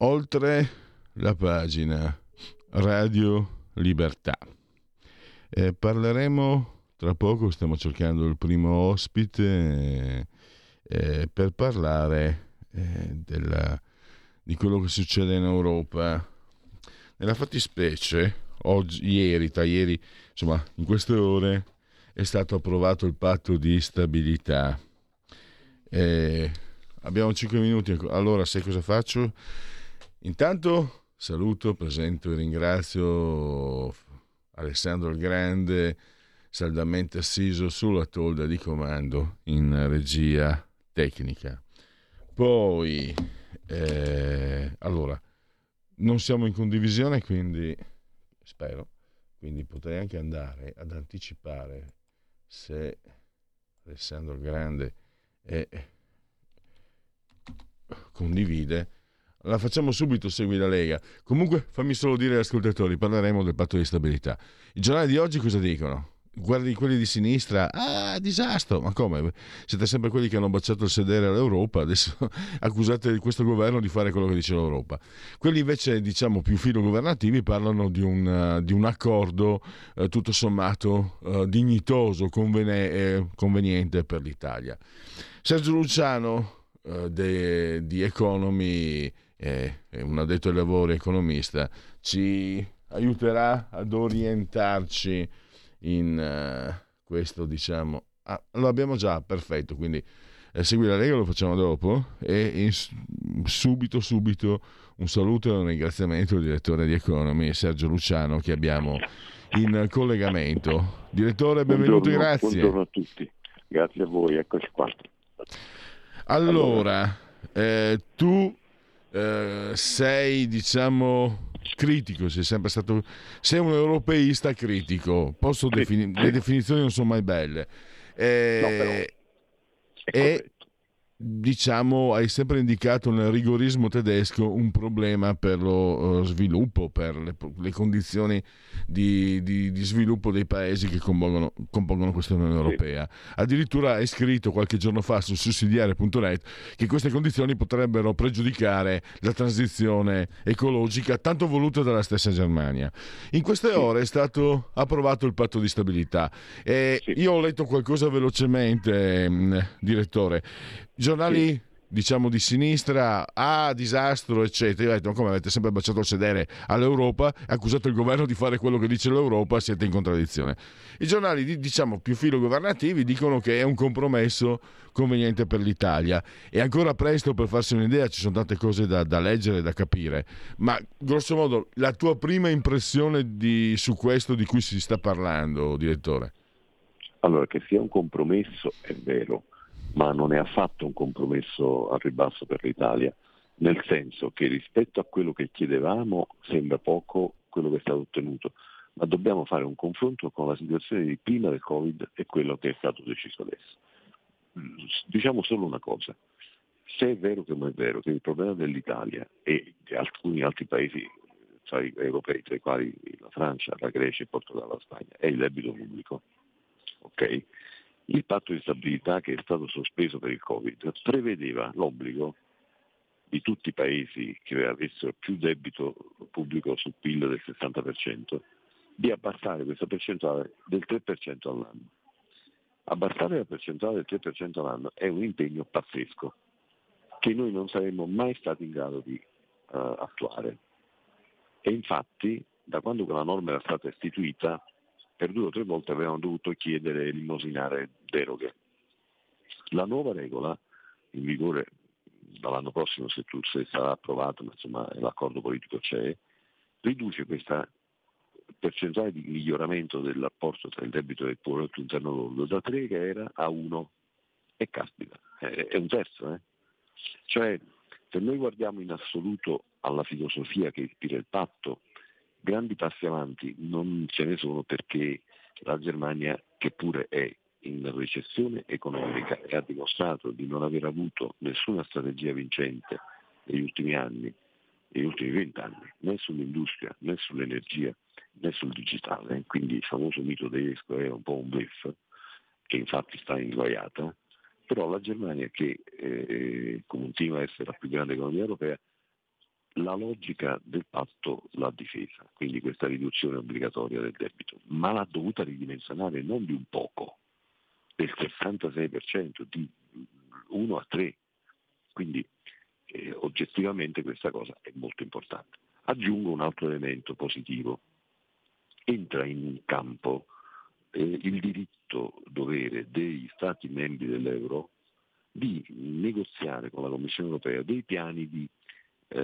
Oltre la pagina, Radio Libertà. Parleremo tra poco, stiamo cercando il primo ospite per parlare di quello che succede in Europa. Nella fattispecie, ieri, insomma in queste ore, è stato approvato il patto di stabilità. Abbiamo 5 minuti, allora sai cosa faccio? Intanto saluto, presento e ringrazio Alessandro il Grande, saldamente assiso sulla tolda di comando in regia tecnica. Poi, allora, non siamo in condivisione, quindi spero, quindi potrei anche andare ad anticipare se Alessandro il Grande condivide. La facciamo subito, segui la Lega. Comunque fammi solo dire agli ascoltatori, parleremo del patto di stabilità. I giornali di oggi cosa dicono? Guardi quelli di sinistra, disastro, ma come? Siete sempre quelli che hanno baciato il sedere all'Europa, adesso accusate questo governo di fare quello che dice l'Europa. Quelli invece, diciamo, più filogovernativi parlano di un accordo tutto sommato dignitoso, conveniente per l'Italia. Sergio Luciano di Economy, un addetto ai lavori, economista, ci aiuterà ad orientarci in questo, diciamo. Lo abbiamo già, perfetto, quindi segui la Lega, lo facciamo dopo. E subito un saluto e un ringraziamento al direttore di Economy, Sergio Luciano, che abbiamo in collegamento. Direttore, benvenuto, buongiorno, grazie. Buongiorno a tutti, grazie a voi, eccoci qua. Allora, tu sei, diciamo, critico, sei un europeista critico. Le definizioni non sono mai belle. Diciamo, hai sempre indicato nel rigorismo tedesco un problema per lo sviluppo, per le condizioni di sviluppo dei paesi che compongono questa Unione Europea. Addirittura hai scritto qualche giorno fa su sussidiare.net che queste condizioni potrebbero pregiudicare la transizione ecologica tanto voluta dalla stessa Germania. In queste ore è stato approvato il patto di stabilità. Io ho letto qualcosa velocemente, direttore. Giornali, diciamo, di sinistra, disastro, eccetera. Io ho detto, come avete sempre baciato il sedere all'Europa, accusato il governo di fare quello che dice l'Europa, siete in contraddizione. I giornali, diciamo, più filogovernativi dicono che è un compromesso conveniente per l'Italia. È ancora presto per farsi un'idea, ci sono tante cose da leggere, da capire. Ma, grosso modo, la tua prima impressione su questo di cui si sta parlando, direttore? Allora, che sia un compromesso è vero, ma non è affatto un compromesso al ribasso per l'Italia, nel senso che rispetto a quello che chiedevamo sembra poco quello che è stato ottenuto, ma dobbiamo fare un confronto con la situazione di prima del Covid e quello che è stato deciso adesso. Diciamo solo una cosa, se è vero come è vero che il problema dell'Italia e di alcuni altri paesi europei, tra i quali la Francia, la Grecia, il Portogallo, la Spagna, è il debito pubblico, ok? Il patto di stabilità che è stato sospeso per il Covid prevedeva l'obbligo di tutti i paesi che avessero più debito pubblico sul PIL del 60% di abbassare questa percentuale del 3% all'anno. Abbassare la percentuale del 3% all'anno è un impegno pazzesco che noi non saremmo mai stati in grado di attuare. E infatti, da quando quella norma era stata istituita, per 2 o 3 volte avevano dovuto chiedere e limosinare deroghe. La nuova regola, in vigore dall'anno prossimo se sarà approvata, ma insomma l'accordo politico c'è, riduce questa percentuale di miglioramento del rapporto tra il debito e il prodotto interno lordo da 3 che era a 1, e caspita, è un terzo, eh? Cioè, se noi guardiamo in assoluto alla filosofia che ispira il patto, grandi passi avanti non ce ne sono, perché la Germania, che pure è in recessione economica e ha dimostrato di non aver avuto nessuna strategia vincente negli ultimi anni, negli ultimi 20 anni, né sull'industria, né sull'energia, né sul digitale, quindi il famoso mito tedesco è un po' un bluff, che infatti sta inguaiata, però la Germania, che continua a essere la più grande economia europea, la logica del patto l'ha difesa, quindi questa riduzione obbligatoria del debito, ma l'ha dovuta ridimensionare non di un poco, del 66%, di 1 a 3, quindi oggettivamente questa cosa è molto importante. Aggiungo un altro elemento positivo: entra in campo il diritto-dovere degli Stati membri dell'euro di negoziare con la Commissione europea dei piani di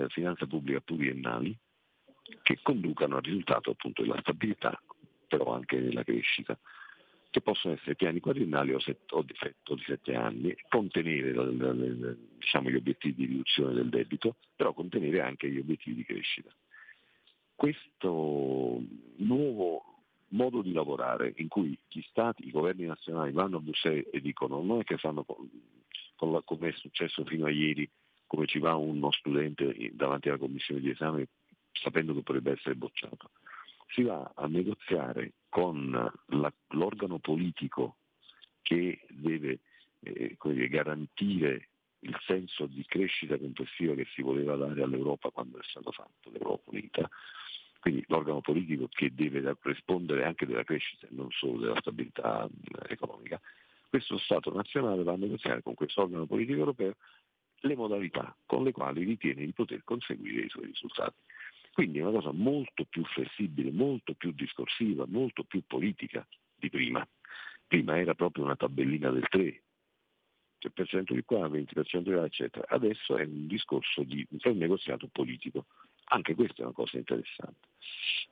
finanza pubblica pluriennali che conducano al risultato appunto della stabilità, però anche della crescita, che possono essere piani quadriennali o di 7 anni, contenere diciamo, gli obiettivi di riduzione del debito, però contenere anche gli obiettivi di crescita. Questo nuovo modo di lavorare, in cui gli stati, i governi nazionali vanno a Bruxelles e dicono non è che fanno come è successo fino a ieri, come ci va uno studente davanti alla commissione di esame sapendo che potrebbe essere bocciato. Si va a negoziare con l'organo politico che deve garantire il senso di crescita complessiva che si voleva dare all'Europa quando è stato fatto l'Europa Unita, quindi l'organo politico che deve rispondere anche della crescita e non solo della stabilità economica. Questo Stato nazionale va a negoziare con questo organo politico europeo le modalità con le quali ritiene di poter conseguire i suoi risultati. Quindi è una cosa molto più flessibile, molto più discorsiva, molto più politica di prima. Prima era proprio una tabellina del 3, 3% di qua, 20% di là, eccetera. Adesso è un discorso è un negoziato politico. Anche questa è una cosa interessante.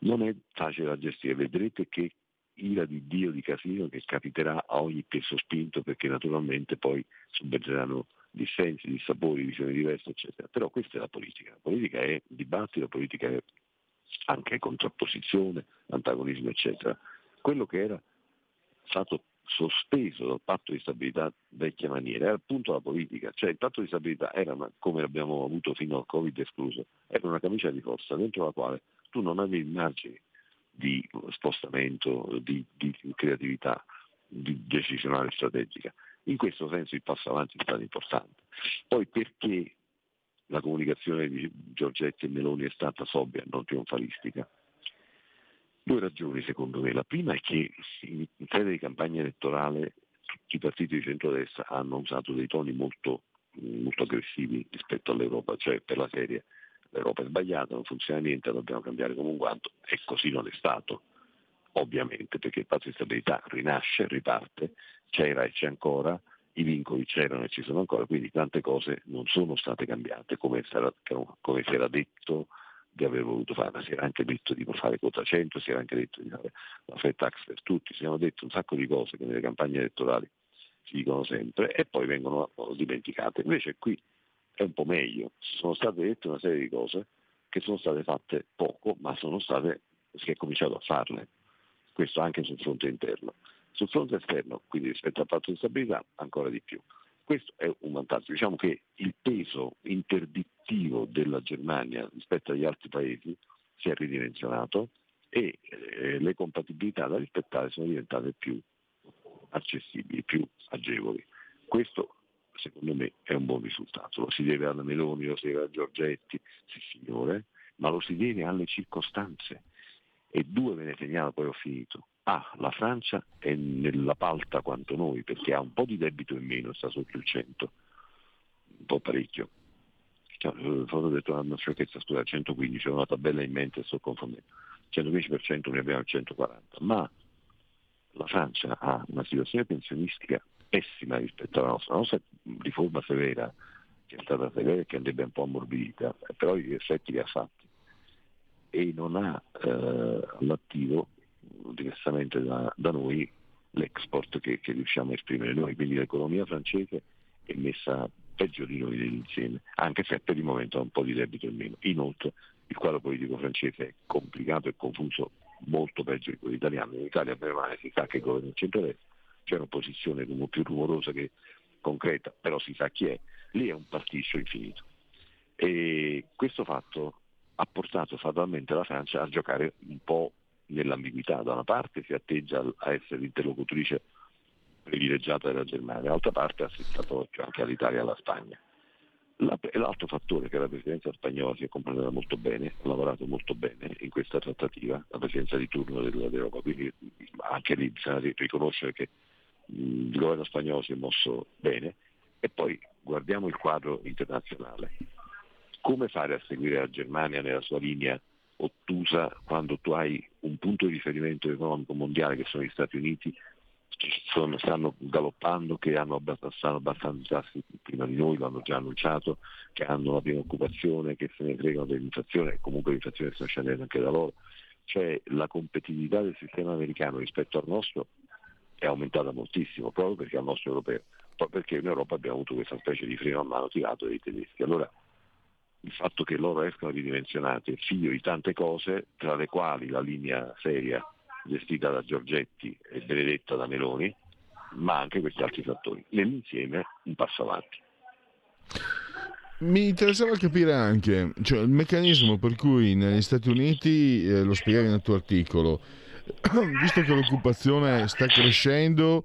Non è facile da gestire, vedrete che ira di Dio, di casino che capiterà a ogni peso spinto, perché naturalmente poi subenteranno dissensi, dissapori, visioni diverse, eccetera. Però questa è la politica. La politica è dibattito, la politica è anche contrapposizione, antagonismo, eccetera. Quello che era stato sospeso dal patto di stabilità vecchia maniera era appunto la politica. Cioè il patto di stabilità era, come l'abbiamo avuto fino al Covid escluso, era una camicia di forza dentro la quale tu non avevi margini di spostamento, di creatività, di decisionale strategica. In questo senso il passo avanti è stato importante. Poi perché la comunicazione di Giorgetti e Meloni è stata sobria, non trionfalistica? 2 ragioni secondo me. La prima è che in sede di campagna elettorale tutti i partiti di centrodestra hanno usato dei toni molto, molto aggressivi rispetto all'Europa, cioè per la serie l'Europa è sbagliata, non funziona niente, dobbiamo cambiare come un guanto, e così non è stato. Ovviamente, perché il patto di stabilità rinasce, riparte, c'era e c'è ancora, i vincoli c'erano e ci sono ancora, quindi tante cose non sono state cambiate come si era detto di aver voluto fare. Si era anche detto di fare quota 100, si era anche detto di fare la flat tax per tutti, si hanno detto un sacco di cose che nelle campagne elettorali si dicono sempre e poi vengono dimenticate. Invece qui è un po' meglio, sono state dette una serie di cose che sono state fatte poco, ma si è cominciato a farle. Questo anche sul fronte interno. Sul fronte esterno, quindi rispetto al patto di stabilità, ancora di più. Questo è un vantaggio. Diciamo che il peso interdittivo della Germania rispetto agli altri paesi si è ridimensionato e le compatibilità da rispettare sono diventate più accessibili, più agevoli. Questo, secondo me, è un buon risultato. Lo si deve alla Meloni, lo si deve a Giorgetti, sì signore, ma lo si deve alle circostanze. E 2 ve ne segnalo, poi ho finito. La Francia è nella palta quanto noi, perché ha un po' di debito in meno, sta sotto il 100, un po' parecchio. Ho detto una sciocchezza, scusa, 115, ho una tabella in mente, sto confondendo. 115%, ne abbiamo il 140, ma la Francia ha una situazione pensionistica pessima rispetto alla nostra. La nostra riforma severa, che è stata severa e che andrebbe un po' ammorbidita, però gli effetti li ha fatti. e non ha all'attivo, diversamente da noi, l'export che riusciamo a esprimere noi. Quindi l'economia francese è messa peggio di noi insieme, anche se per il momento ha un po' di debito in meno. Inoltre il quadro politico francese è complicato e confuso, molto peggio di quello italiano. In Italia per male si sa che il governo è centrodestra, c'è un'opposizione come più rumorosa che concreta, però si sa chi è. Lì è un pasticcio infinito. E questo fatto ha portato fatalmente la Francia a giocare un po' nell'ambiguità. Da una parte si atteggia a essere interlocutrice privilegiata della Germania, dall'altra parte ha assestato anche all'Italia e alla Spagna. L'altro fattore che la presidenza spagnola si è comportata molto bene, ha lavorato molto bene in questa trattativa, la presidenza di turno dell'Europa, quindi anche lì bisogna riconoscere che il governo spagnolo si è mosso bene. E poi guardiamo il quadro internazionale. Come fare a seguire la Germania nella sua linea ottusa quando tu hai un punto di riferimento economico mondiale che sono gli Stati Uniti, stanno galoppando, che stanno abbastanza prima di noi, l'hanno già annunciato, che hanno la piena occupazione, che se ne fregano dell'inflazione, comunque l'inflazione sta scendendo anche da loro. Cioè la competitività del sistema americano rispetto al nostro è aumentata moltissimo, proprio perché al nostro europeo, proprio perché in Europa abbiamo avuto questa specie di freno a mano tirato dai tedeschi. Allora il fatto che loro escono ridimensionati è figlio di tante cose, tra le quali la linea seria gestita da Giorgetti e benedetta da Meloni, ma anche questi altri fattori. Nell'insieme un passo avanti. Mi interessava capire anche, cioè, il meccanismo per cui negli Stati Uniti, lo spiegavi nel tuo articolo, visto che l'occupazione sta crescendo,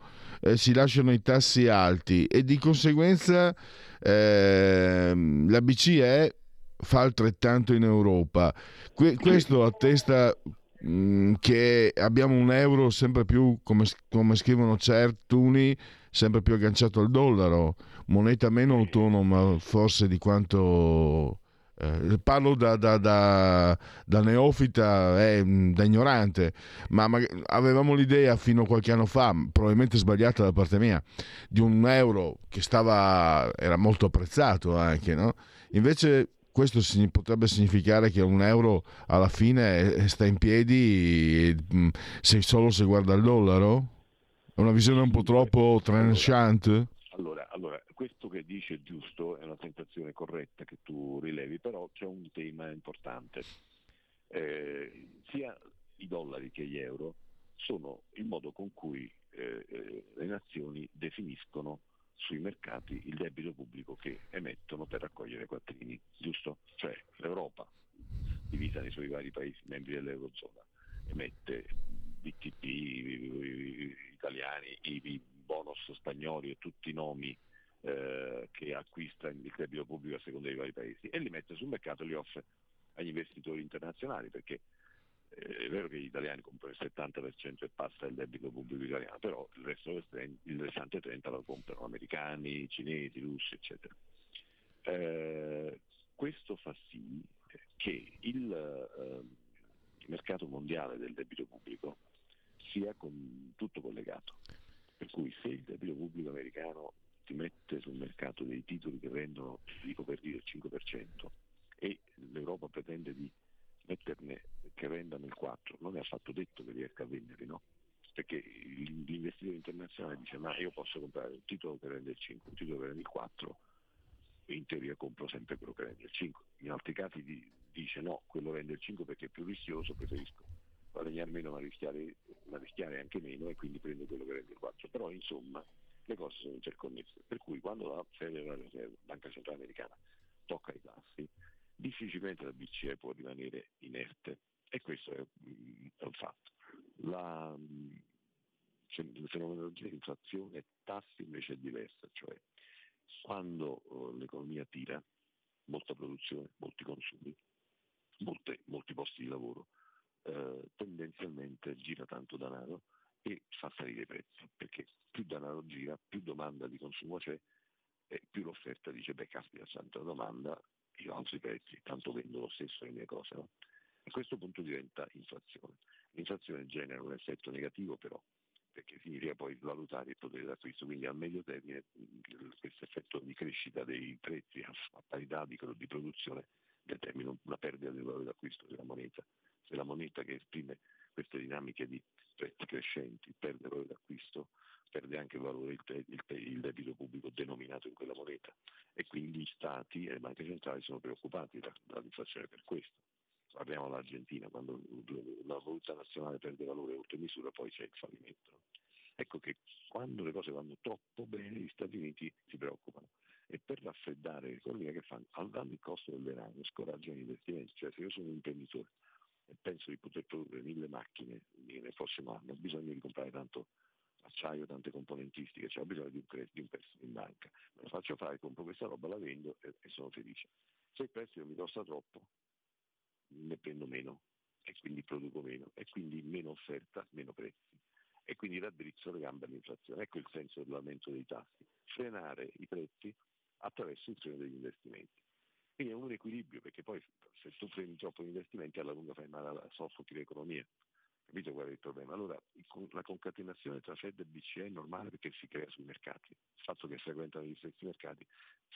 si lasciano i tassi alti e di conseguenza la BCE fa altrettanto in Europa. Questo attesta che abbiamo un euro sempre più, come scrivono certuni, sempre più agganciato al dollaro, moneta meno autonoma forse di quanto... parlo da neofita, da ignorante, ma avevamo l'idea fino a qualche anno fa, probabilmente sbagliata da parte mia, di un euro che era molto apprezzato anche, no? Invece questo potrebbe significare che un euro alla fine sta in piedi solo se guarda il dollaro? È una visione un po' troppo tranchante? Allora, questo che dici è giusto, è una tentazione corretta che tu rilevi, però c'è un tema importante. Sia i dollari che gli euro sono il modo con cui le nazioni definiscono sui mercati il debito pubblico che emettono per raccogliere quattrini, giusto? Cioè l'Europa, divisa nei suoi vari paesi membri dell'Eurozona, emette BTP, italiani, i bonus spagnoli e tutti i nomi che acquista il debito pubblico a seconda dei vari paesi, e li mette sul mercato e li offre agli investitori internazionali, perché è vero che gli italiani comprano il 70% e passa del debito pubblico italiano, però il restante 30% lo comprano americani, cinesi, russi, eccetera. Questo fa sì che il mercato mondiale del debito pubblico sia tutto collegato, per cui se il debito pubblico americano ti mette sul mercato dei titoli che vendono, dico per dire, il 5% e l'Europa pretende di metterne che vendano il 4%, non è affatto detto che riesca a vendere, no? Perché l'investitore internazionale dice: ma io posso comprare un titolo che vende il 5%, un titolo che vende il 4%, e in teoria compro sempre quello che vende il 5%. In altri casi dice: no, quello vende il 5% perché è più rischioso, preferisco guadagnare meno ma rischiare anche meno, e quindi prendo quello che vende il 4%. Però insomma le cose sono interconnesse, per cui quando la Federal Reserve, Banca Centrale Americana, tocca i tassi, difficilmente la BCE può rimanere inerte, e questo è un fatto. La fenomenologia di inflazione e tassi invece è diversa, cioè quando l'economia tira, molta produzione, molti consumi, molti posti di lavoro, tendenzialmente gira tanto denaro e fa salire i prezzi, perché più denaro gira, più domanda di consumo c'è e più l'offerta dice: beh, caspita, tanta domanda, io alzo i prezzi, tanto vendo lo stesso le mie cose, no? A questo punto diventa inflazione. L'inflazione genera un effetto negativo però, perché significa poi svalutare il potere d'acquisto, quindi a medio termine questo effetto di crescita dei prezzi a parità di quello di produzione determina una perdita del valore d'acquisto della moneta. Se la moneta che esprime queste dinamiche di prezzi crescenti perde il valore d'acquisto, perde anche il valore il debito pubblico denominato in quella moneta, e quindi gli stati e le banche centrali sono preoccupati dall'inflazione per questo. Parliamo dell'Argentina, quando la valuta nazionale perde valore oltre misura poi c'è il fallimento. Ecco che quando le cose vanno troppo bene gli Stati Uniti si preoccupano, e per raffreddare l'economia che fanno? Alzando il costo del denaro, scoraggiano gli investimenti. Cioè, se io sono un imprenditore e penso di poter produrre 1000 macchine nel prossimo anno, ho bisogno di comprare tanto acciaio, tante componentistiche, cioè ho bisogno di un prestito in banca, me lo faccio fare, compro questa roba, la vendo e sono felice. Se il prestito mi costa troppo ne prendo meno e quindi produco meno, e quindi meno offerta, meno prezzi, e quindi raddrizzo le gambe all'inflazione. Ecco il senso dell'aumento dei tassi: frenare i prezzi attraverso il freno degli investimenti. Quindi è un equilibrio, perché poi se tu freni troppo gli investimenti alla lunga fai male alla soffochi l'economia. Capito qual è il problema? Allora la concatenazione tra Fed e BCE è normale, perché si crea sui mercati. Il fatto che frequentano gli stessi mercati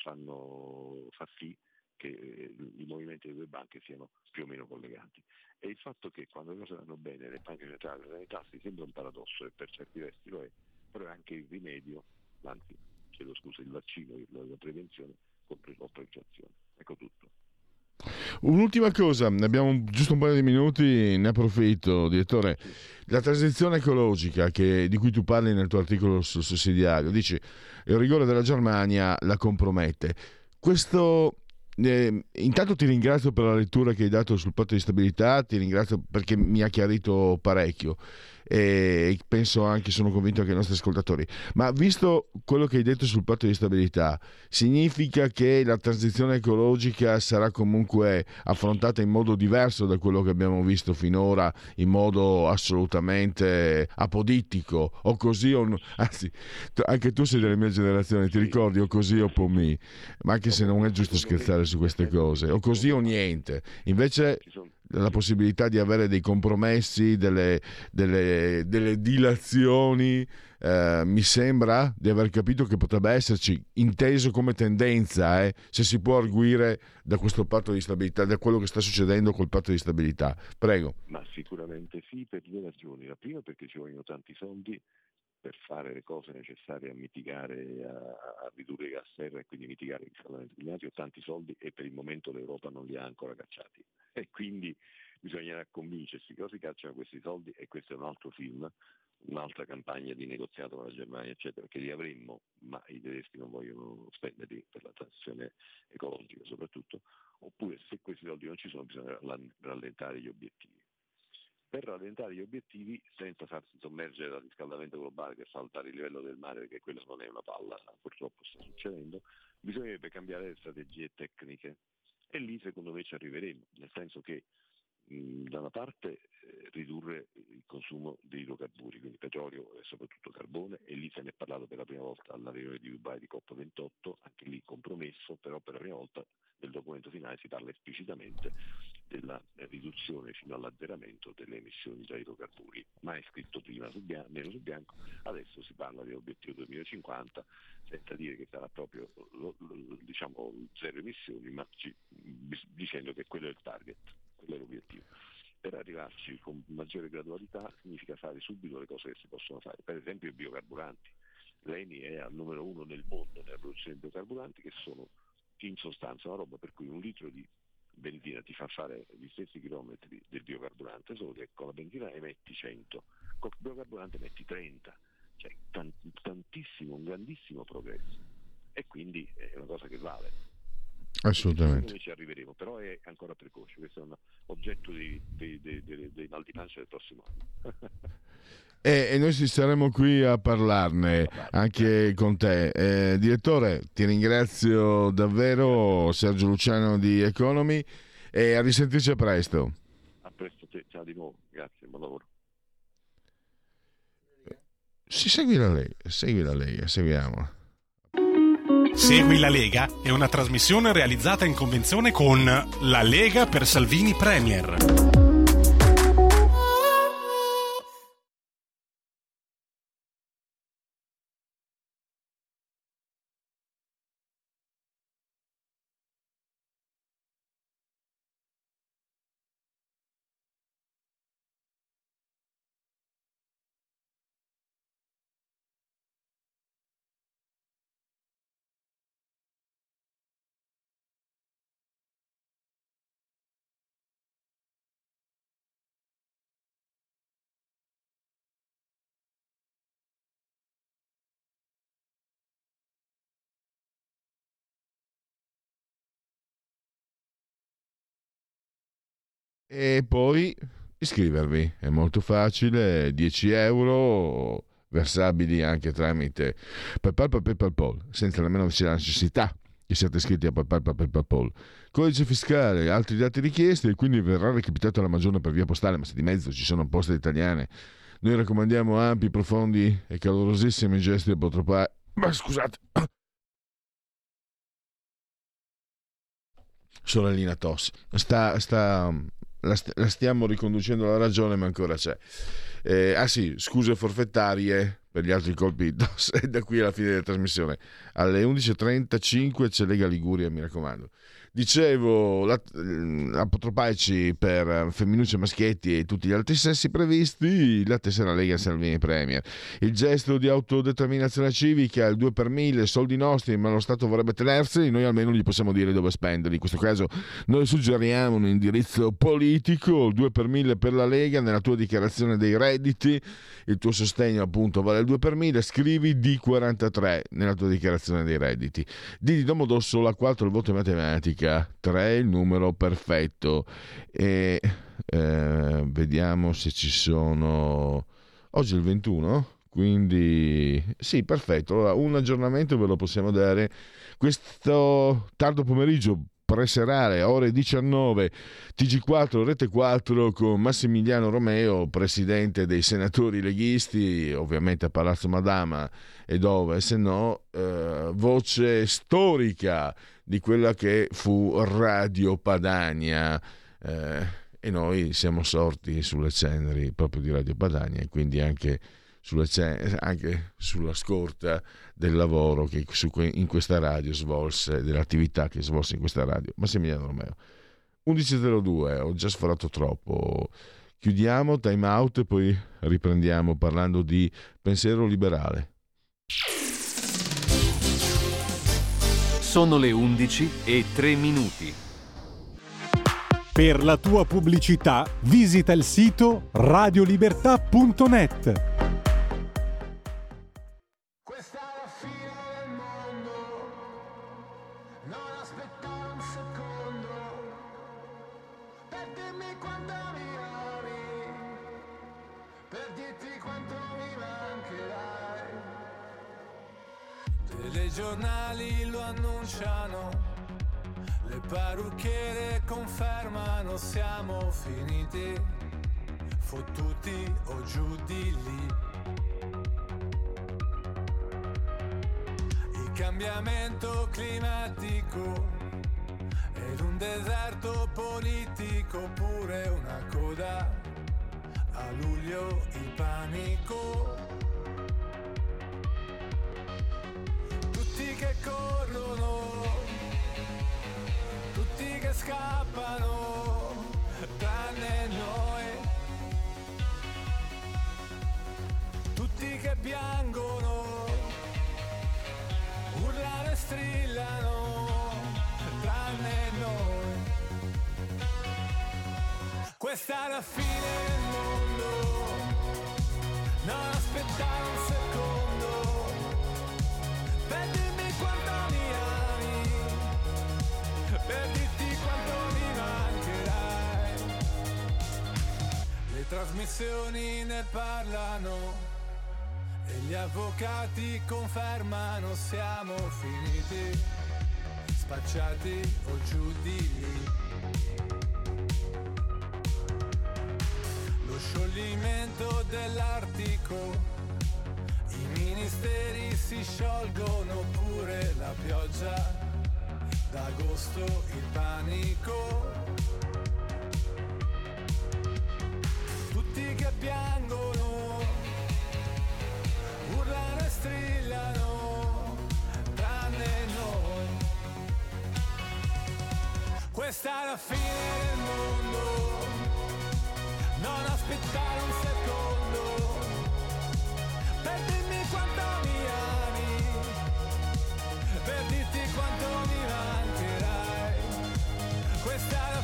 fa sì che i movimenti delle due banche siano più o meno collegati. E il fatto che quando le cose vanno bene le banche centrali alzano i tassi sembra un paradosso, e per certi versi lo è, però è anche il rimedio, anzi chiedo scusa, il vaccino, la prevenzione contro l'inflazione. Ecco tutto. Un'ultima cosa, ne abbiamo giusto un paio di minuti, ne approfitto, direttore. La transizione ecologica di cui tu parli nel tuo articolo sul Sussidiario, dici il rigore della Germania la compromette. Questo intanto ti ringrazio per la lettura che hai dato sul patto di stabilità, ti ringrazio perché mi ha chiarito parecchio, e penso anche, sono convinto anche i nostri ascoltatori. Ma visto quello che hai detto sul patto di stabilità, significa che la transizione ecologica sarà comunque affrontata in modo diverso da quello che abbiamo visto finora, in modo assolutamente apodittico, o così o no. Anzi, anche tu sei della mia generazione, ti ricordi o così o pommi, ma anche se non è giusto scherzare su queste cose, o così o niente. Invece la possibilità di avere dei compromessi, delle dilazioni, mi sembra di aver capito che potrebbe esserci, inteso come tendenza, se si può arguire da questo patto di stabilità, da quello che sta succedendo col patto di stabilità. Prego. Ma sicuramente sì, per due ragioni. La prima, perché ci vogliono tanti soldi per fare le cose necessarie a mitigare, a ridurre i gas serra e quindi mitigare il cambiamento climatico, tanti soldi, e per il momento l'Europa non li ha ancora cacciati, e quindi bisognerà convincersi che o si cacciano questi soldi, e questo è un altro film, un'altra campagna di negoziato con la Germania eccetera, che li avremmo, ma i tedeschi non vogliono spenderli per la transizione ecologica soprattutto, oppure se questi soldi non ci sono bisogna rallentare gli obiettivi. Per rallentare gli obiettivi senza farsi sommergere dal riscaldamento globale che fa alzare il livello del mare, perché quello non è una palla, purtroppo sta succedendo, bisognerebbe cambiare le strategie tecniche, e lì secondo me ci arriveremo, nel senso che da una parte ridurre il consumo di idrocarburi, quindi petrolio e soprattutto carbone, e lì se ne è parlato per la prima volta alla riunione di Dubai di COP28, anche lì compromesso, però per la prima volta nel documento finale si parla esplicitamente della riduzione fino all'azzeramento delle emissioni da idrocarburi, ma è scritto prima nero su bianco. Adesso si parla di obiettivo 2050 senza dire che sarà proprio diciamo zero emissioni, ma dicendo che quello è il target, quello è l'obiettivo. Per arrivarci con maggiore gradualità significa fare subito le cose che si possono fare, per esempio i biocarburanti. L'ENI è al numero 1 nel mondo nella produzione di biocarburanti, che sono in sostanza una roba per cui un litro di benzina ti fa fare gli stessi chilometri del biocarburante, solo che con la benzina emetti 100, con il biocarburante emetti 30, cioè tantissimo, un grandissimo progresso, e quindi è una cosa che vale. Assolutamente. Ci arriveremo, però è ancora precoce, questo è un oggetto dei mal di pancia del prossimo anno. E noi saremo qui a parlarne anche con te, direttore. Ti ringrazio davvero, Sergio Luciano di Economy, e a risentirci presto. A presto, ciao di nuovo, grazie, buon lavoro. Si segui la Lega, seguiamola. Segui la Lega è una trasmissione realizzata in convenzione con la Lega per Salvini Premier. e poi iscrivervi. È molto facile, 10 euro versabili anche tramite PayPal, senza nemmeno c'è la necessità che siate iscritti a PayPal. Codice fiscale, altri dati richiesti e quindi verrà recapitato alla Magione per via postale, ma se di mezzo ci sono poste italiane. Noi raccomandiamo ampi, profondi e calorosissimi gesti da poter... Ma scusate... Sorellina Tossi la stiamo riconducendo alla ragione, ma ancora c'è. Scuse forfettarie per gli altri colpi d'ossa. Da qui alla fine della trasmissione alle 11.35 c'è Lega Liguria, mi raccomando. Dicevo, apotropaici per femminucce, maschietti e tutti gli altri sessi previsti, la tessera Lega Salvini Premier, il gesto di autodeterminazione civica, il 2 per 1000, soldi nostri ma lo Stato vorrebbe tenerseli, noi almeno gli possiamo dire dove spenderli. In questo caso noi suggeriamo un indirizzo politico, il 2 per 1000 per la Lega nella tua dichiarazione dei redditi, il tuo sostegno appunto vale il 2 per 1000, scrivi D43 nella tua dichiarazione dei redditi, D di Domodosso, la 4 il voto in matematica, 3 il numero perfetto. E vediamo se ci sono. Oggi è il 21, quindi sì, perfetto. Allora, un aggiornamento ve lo possiamo dare questo tardo pomeriggio preserale, ore 19, TG4 Rete 4 con Massimiliano Romeo, presidente dei senatori leghisti, ovviamente a Palazzo Madama e dove se no, voce storica di quella che fu Radio Padania, e noi siamo sorti sulle ceneri proprio di Radio Padania e quindi anche sulla scorta del lavoro che in questa radio svolse, dell'attività che svolse in questa radio Massimiliano Romeo. 11.02, ho già sforato troppo, chiudiamo, time out e poi riprendiamo parlando di pensiero liberale. Sono le 11:03. Per la tua pubblicità visita il sito radiolibertà.net. Giornali lo annunciano, le parrucchiere confermano, siamo finiti, fottuti o giù di lì. Il cambiamento climatico ed un deserto politico, pure una coda a luglio, il panico. Tutti che corrono, tutti che scappano, tranne noi. Tutti che piangono, urlano e strillano, tranne noi. Questa è la fine del mondo, non aspettare un secondo. Per dirmi quanto mi ami, per dirti quanto mi mancherai. Le trasmissioni ne parlano e gli avvocati confermano, siamo finiti, spacciati o giù di lì. Lo scioglimento dell'Artico, i ministeri si sciolgono, pure la pioggia d'agosto, il panico. Tutti che piangono, urlano e strillano, tranne noi. Questa è la fine del mondo, non aspettare un secondo. Per dirmi quanto mi ami, per dirti quanto mi mancherai. Questa è la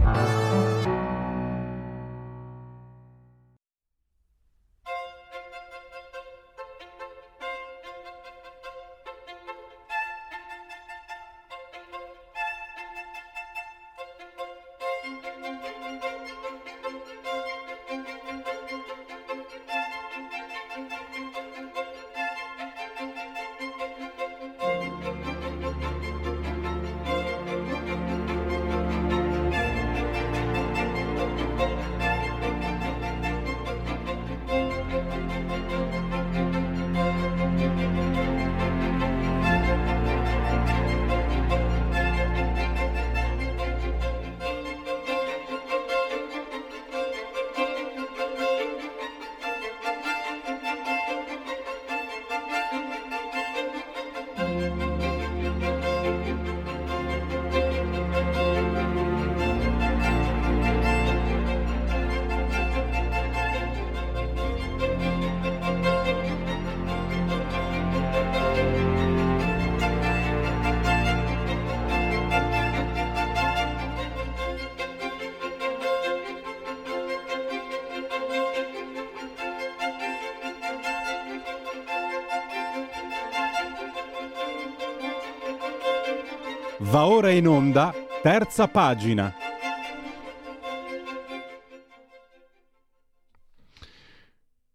Va ora in onda, terza pagina.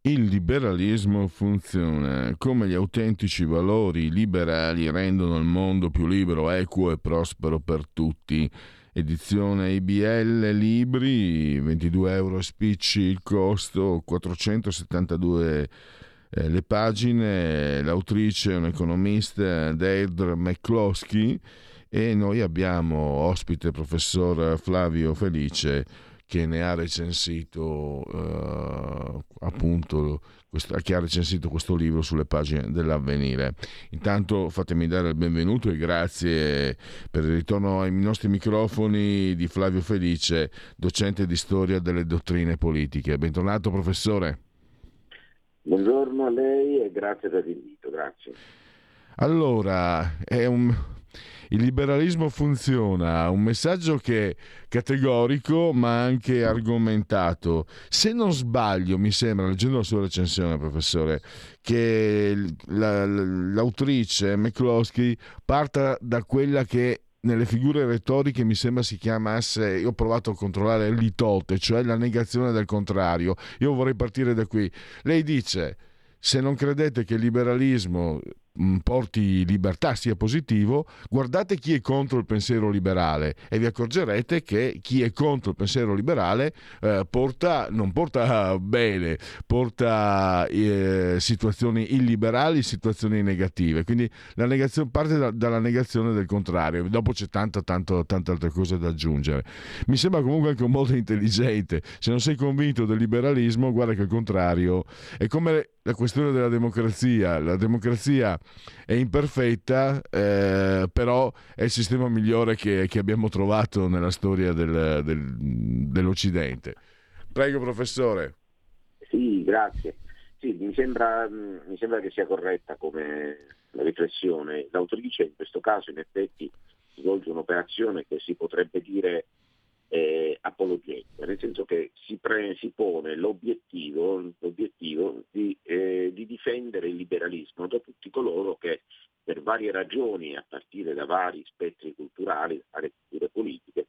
Il liberalismo funziona. Come gli autentici valori liberali rendono il mondo più libero, equo e prospero per tutti. Edizione IBL libri, 22 euro spicci il costo, 472 le pagine. L'autrice è un'economista, Deirdre McCloskey, e noi abbiamo ospite il professor Flavio Felice, che ne ha recensito questo libro sulle pagine dell'Avvenire. Intanto fatemi dare il benvenuto e grazie per il ritorno ai nostri microfoni di Flavio Felice, docente di storia delle dottrine politiche. Bentornato professore. Buongiorno a lei e grazie per l'invito. Grazie. Allora, il liberalismo funziona, un messaggio che è categorico ma anche argomentato. Se non sbaglio, mi sembra, leggendo la sua recensione, professore, che l'autrice McCloskey parta da quella che nelle figure retoriche mi sembra si chiamasse, io ho provato a controllare, l'itote, cioè la negazione del contrario. Io vorrei partire da qui. Lei dice: se non credete che il liberalismo porti libertà sia positivo, guardate chi è contro il pensiero liberale e vi accorgerete che chi è contro il pensiero liberale porta situazioni illiberali, situazioni negative. Quindi la negazione parte dalla negazione del contrario. Dopo c'è tante altre cose da aggiungere. Mi sembra comunque anche un modo intelligente. Se non sei convinto del liberalismo, guarda che il contrario è come la questione della democrazia. La democrazia è imperfetta, però è il sistema migliore che abbiamo trovato nella storia dell'Occidente. Prego, professore. Sì, grazie. Sì, mi sembra che sia corretta come la riflessione. L'autrice in questo caso in effetti svolge un'operazione che si potrebbe dire apologetica, nel senso che si pone l'obiettivo di difendere il liberalismo da tutti coloro che per varie ragioni, a partire da vari spettri culturali, varie culture politiche,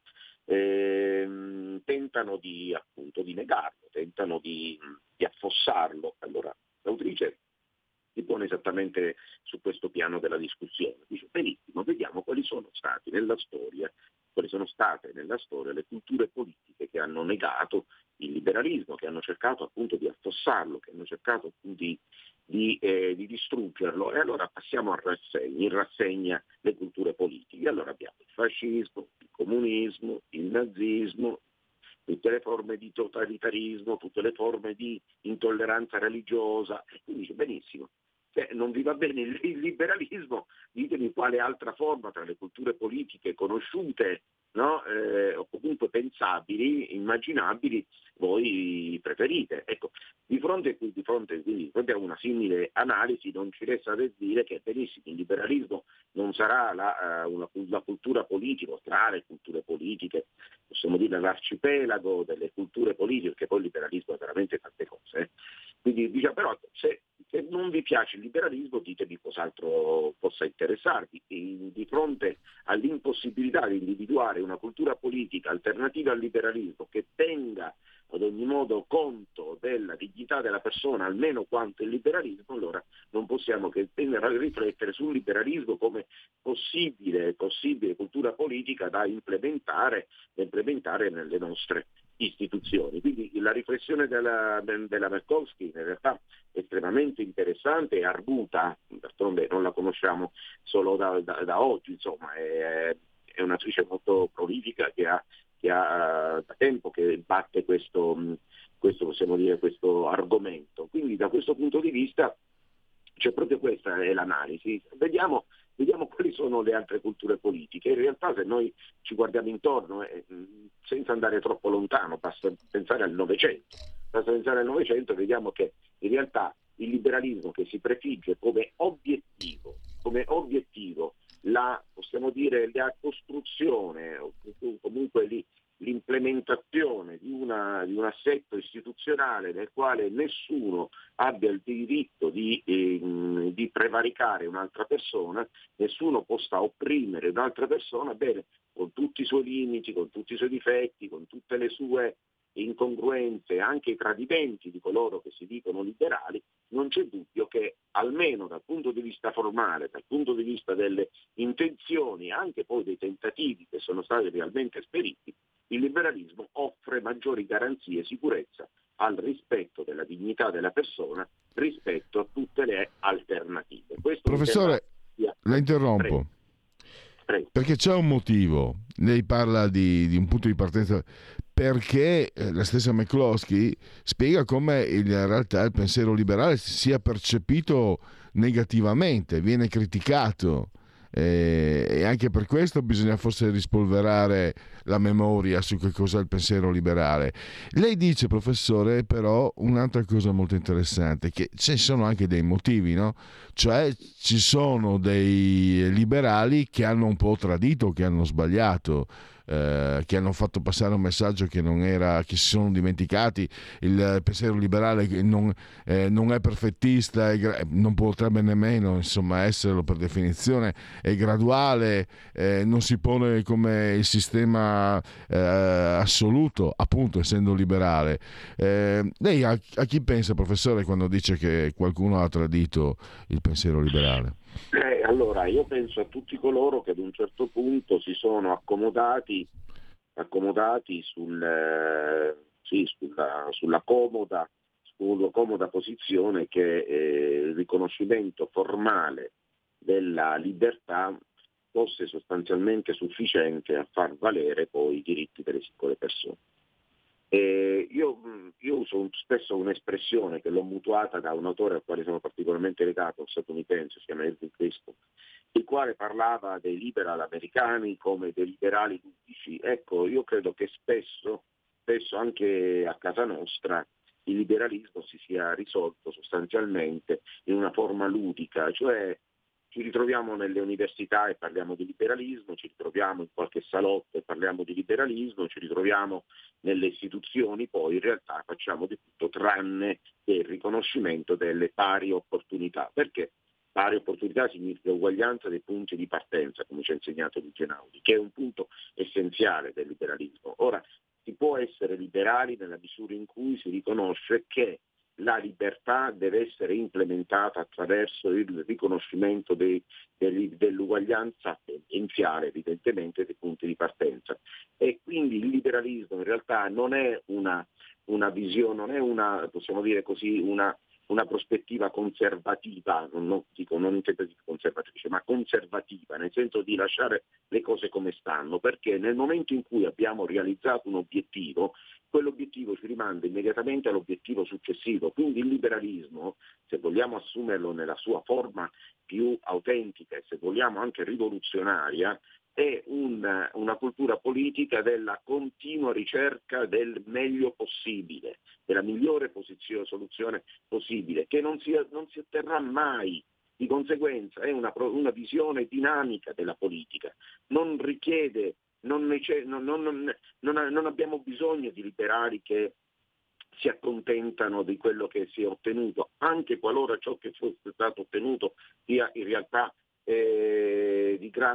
tentano di negarlo, tentano di affossarlo. Allora l'autrice si pone esattamente su questo piano della discussione, dice: benissimo, vediamo quali sono state nella storia le culture politiche che hanno negato il liberalismo, che hanno cercato appunto di affossarlo, che hanno cercato appunto di distruggerlo. E allora passiamo in rassegna le culture politiche. Allora abbiamo il fascismo, il comunismo, il nazismo, tutte le forme di totalitarismo, tutte le forme di intolleranza religiosa. E quindi dice: benissimo, non vi va bene il liberalismo, ditemi quale altra forma tra le culture politiche conosciute, no? O comunque impensabili, immaginabili, voi preferite. Ecco, di fronte a una simile analisi non ci resta da dire che benissimo, il liberalismo non sarà la cultura politica, tra le culture politiche, possiamo dire l'arcipelago delle culture politiche, perché poi il liberalismo è veramente tante cose. Quindi diciamo, però se non vi piace il liberalismo ditemi cos'altro possa interessarvi. E di fronte all'impossibilità di individuare una cultura politica alternativa al liberalismo che tenga ad ogni modo conto della dignità della persona almeno quanto il liberalismo, allora non possiamo che riflettere sul liberalismo come possibile cultura politica da implementare nelle nostre istituzioni. Quindi la riflessione della Merkowski in realtà è estremamente interessante e arguta, d'altronde non la conosciamo solo da oggi, insomma è un'attrice molto prolifica che ha da tempo che batte questo argomento. Quindi da questo punto di vista c'è proprio questa è l'analisi. Vediamo quali sono le altre culture politiche. In realtà se noi ci guardiamo intorno, senza andare troppo lontano, basta pensare al Novecento, vediamo che in realtà il liberalismo che si prefigge come obiettivo la costruzione o comunque l'implementazione di un assetto istituzionale nel quale nessuno abbia il diritto di prevaricare un'altra persona, nessuno possa opprimere un'altra persona, bene, con tutti i suoi limiti, con tutti i suoi difetti, con tutte le sue incongruenze, anche i tradimenti di coloro che si dicono liberali, non c'è dubbio che almeno dal punto di vista formale, dal punto di vista delle intenzioni, anche poi dei tentativi che sono stati realmente esperiti, il liberalismo offre maggiori garanzie e sicurezza al rispetto della dignità della persona rispetto a tutte le alternative. Questo professore, la interrompo. Prego. Perché c'è un motivo, lei parla di un punto di partenza, perché la stessa McCloskey spiega come in realtà il pensiero liberale sia percepito negativamente, viene criticato e anche per questo bisogna forse rispolverare la memoria su che cos'è il pensiero liberale. Lei dice, professore, però un'altra cosa molto interessante, che ci sono anche dei motivi, no? Cioè ci sono dei liberali che hanno un po' tradito, che hanno sbagliato, che hanno fatto passare un messaggio che non era, che si sono dimenticati, il pensiero liberale non è perfettista, non potrebbe nemmeno insomma esserlo per definizione, è graduale, non si pone come il sistema assoluto, appunto essendo liberale. Lei a chi pensa, professore, quando dice che qualcuno ha tradito il pensiero liberale? Allora, io penso a tutti coloro che ad un certo punto si sono accomodati sulla comoda posizione che il riconoscimento formale della libertà fosse sostanzialmente sufficiente a far valere poi i diritti delle singole persone. Io uso spesso un'espressione che l'ho mutuata da un autore al quale sono particolarmente legato, un statunitense, si chiama Herbert Croly, il quale parlava dei liberal americani come dei liberali ludici. Ecco, io credo che spesso anche a casa nostra il liberalismo si sia risolto sostanzialmente in una forma ludica, cioè ci ritroviamo nelle università e parliamo di liberalismo, ci ritroviamo in qualche salotto e parliamo di liberalismo, ci ritroviamo nelle istituzioni, poi in realtà facciamo di tutto tranne che il riconoscimento delle pari opportunità, perché pari opportunità significa uguaglianza dei punti di partenza, come ci ha insegnato Luigi Einaudi, che è un punto essenziale del liberalismo. Ora, si può essere liberali nella misura in cui si riconosce che la libertà deve essere implementata attraverso il riconoscimento dell'uguaglianza essenziale, evidentemente, dei punti di partenza. E quindi il liberalismo in realtà non è una visione, non è una, possiamo dire così, una prospettiva conservativa, non intendo conservatrice, ma conservativa, nel senso di lasciare le cose come stanno, perché nel momento in cui abbiamo realizzato un obiettivo, quell'obiettivo ci rimanda immediatamente all'obiettivo successivo. Quindi il liberalismo, se vogliamo assumerlo nella sua forma più autentica e se vogliamo anche rivoluzionaria, è una cultura politica della continua ricerca del meglio possibile, della migliore soluzione possibile, che non si otterrà mai. Di conseguenza è una visione dinamica della politica, non richiede, non abbiamo bisogno di liberali che si accontentano di quello che si è ottenuto, anche qualora ciò che fosse stato ottenuto sia in realtà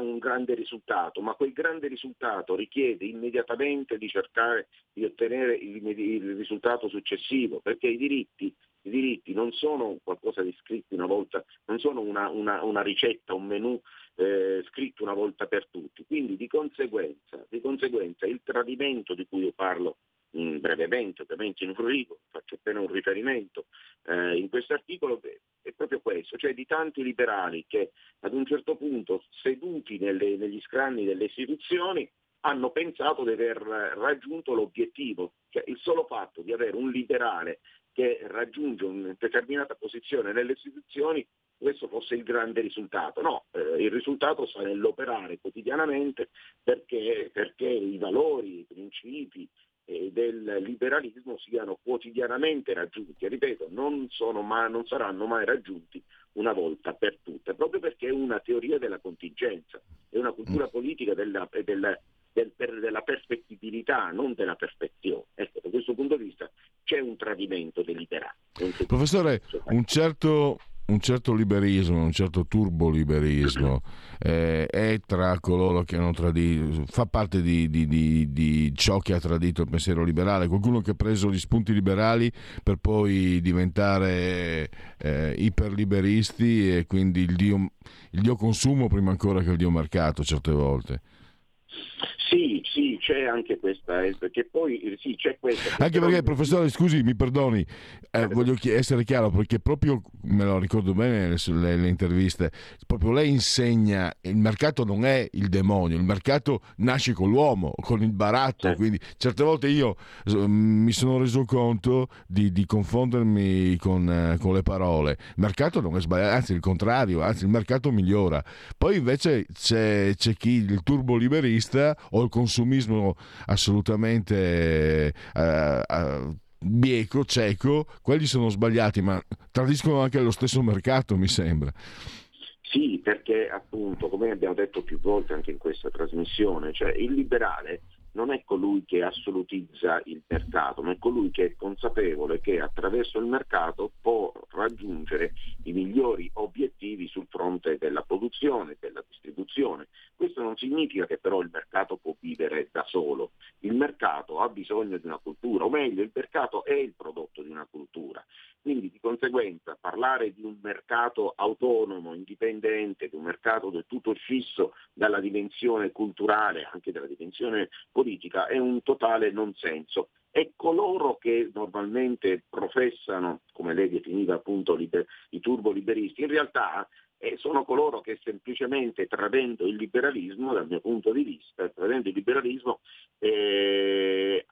un grande risultato, ma quel grande risultato richiede immediatamente di cercare di ottenere il risultato successivo, perché i diritti non sono qualcosa di scritto una volta, non sono una ricetta, un menù scritto una volta per tutti. Quindi di conseguenza il tradimento di cui io parlo brevemente, ovviamente in un rigo, faccio appena un riferimento in questo articolo, è proprio questo, cioè di tanti liberali che ad un certo punto, seduti negli scranni delle istituzioni, hanno pensato di aver raggiunto l'obiettivo, cioè il solo fatto di avere un liberale che raggiunge una determinata posizione nelle istituzioni, questo fosse il grande risultato. No, il risultato sta nell'operare quotidianamente perché i valori, i principi del liberalismo siano quotidianamente raggiunti, e ripeto, non saranno mai raggiunti una volta per tutte, proprio perché è una teoria della contingenza, è una cultura politica della perfettibilità, non della perfezione. Ecco, da questo punto di vista c'è un tradimento dei liberali. Professore, un certo liberismo, un certo turboliberismo è tra coloro che hanno tradito, fa parte di ciò che ha tradito il pensiero liberale, qualcuno che ha preso gli spunti liberali per poi diventare iperliberisti, e quindi il dio consumo prima ancora che il dio mercato certe volte. Sì, c'è anche questa, perché poi sì, c'è questa. Anche perché, professore, scusi, mi perdoni, voglio essere chiaro, perché proprio, me lo ricordo bene le interviste, proprio lei insegna, il mercato non è il demonio, il mercato nasce con l'uomo, con il baratto, certo. Quindi certe volte io mi sono reso conto di confondermi con le parole. Il mercato non è sbagliato, anzi il contrario, anzi il mercato migliora. Poi invece c'è chi, il turboliberista o il consumismo assolutamente bieco, cieco, quelli sono sbagliati, ma tradiscono anche lo stesso mercato, mi sembra. Sì, perché appunto, come abbiamo detto più volte anche in questa trasmissione, cioè il liberale non è colui che assolutizza il mercato, ma è colui che è consapevole che attraverso il mercato può raggiungere i migliori obiettivi sul fronte della produzione, della distribuzione. Questo non significa che però il mercato può vivere da solo. Il mercato ha bisogno di una cultura, o meglio, il mercato è il prodotto di una cultura. Quindi di conseguenza parlare di un mercato autonomo, indipendente, di un mercato del tutto scisso dalla dimensione culturale, anche dalla dimensione politica, è un totale nonsenso, e coloro che normalmente professano, come lei definiva appunto, i turboliberisti, in realtà sono coloro che semplicemente tradendo il liberalismo, dal mio punto di vista,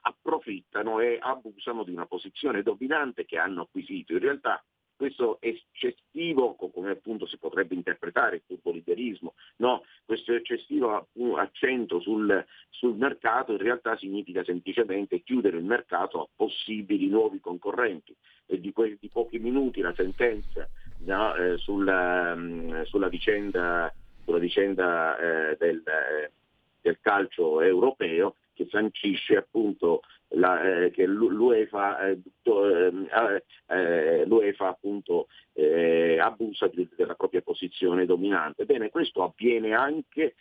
approfittano e abusano di una posizione dominante che hanno acquisito. In realtà questo eccessivo, come appunto si potrebbe interpretare il turboliberismo, no? Questo eccessivo accento sul mercato in realtà significa semplicemente chiudere il mercato a possibili nuovi concorrenti, e di pochi minuti la sentenza, no? sulla vicenda del calcio europeo, che sancisce appunto che l'UEFA appunto abusa della propria posizione dominante. Bene, questo avviene anche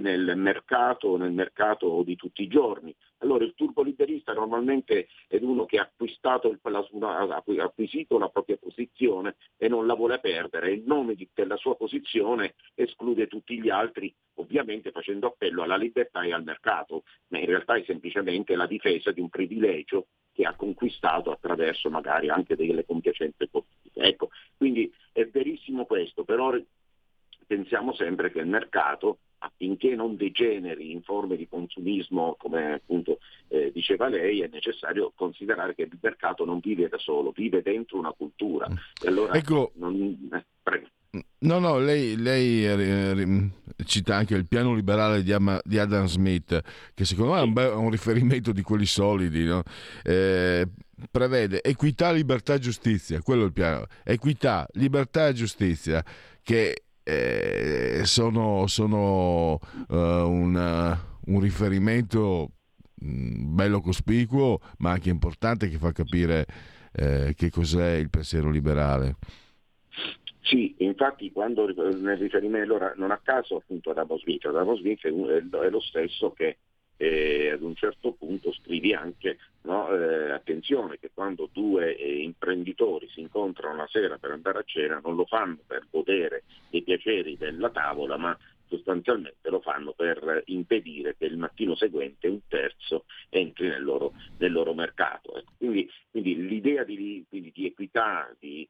nel mercato di tutti i giorni. Allora il turboliberista normalmente è uno che ha acquisito la propria posizione e non la vuole perdere, in nome della sua posizione esclude tutti gli altri, ovviamente facendo appello alla libertà e al mercato, ma in realtà è semplicemente la difesa di un privilegio che ha conquistato attraverso magari anche delle compiacenze politiche. Ecco, quindi è verissimo questo, però pensiamo sempre che il mercato, affinché non degeneri in forme di consumismo, come appunto diceva lei, è necessario considerare che il mercato non vive da solo, vive dentro una cultura. E allora, ecco, lei cita anche il piano liberale di Adam Smith, che secondo me è un riferimento di quelli solidi, no? Prevede equità, libertà, giustizia, quello è il piano, equità, libertà e giustizia, che sono un riferimento bello cospicuo, ma anche importante, che fa capire che cos'è il pensiero liberale. Sì, infatti quando nel riferimento, allora non a caso appunto Adam Smith è lo stesso che ad un certo punto scrivi anche, no, attenzione che quando due imprenditori si incontrano la sera per andare a cena non lo fanno per godere dei piaceri della tavola, ma sostanzialmente lo fanno per impedire che il mattino seguente un terzo entri nel loro mercato. Quindi l'idea di equità, di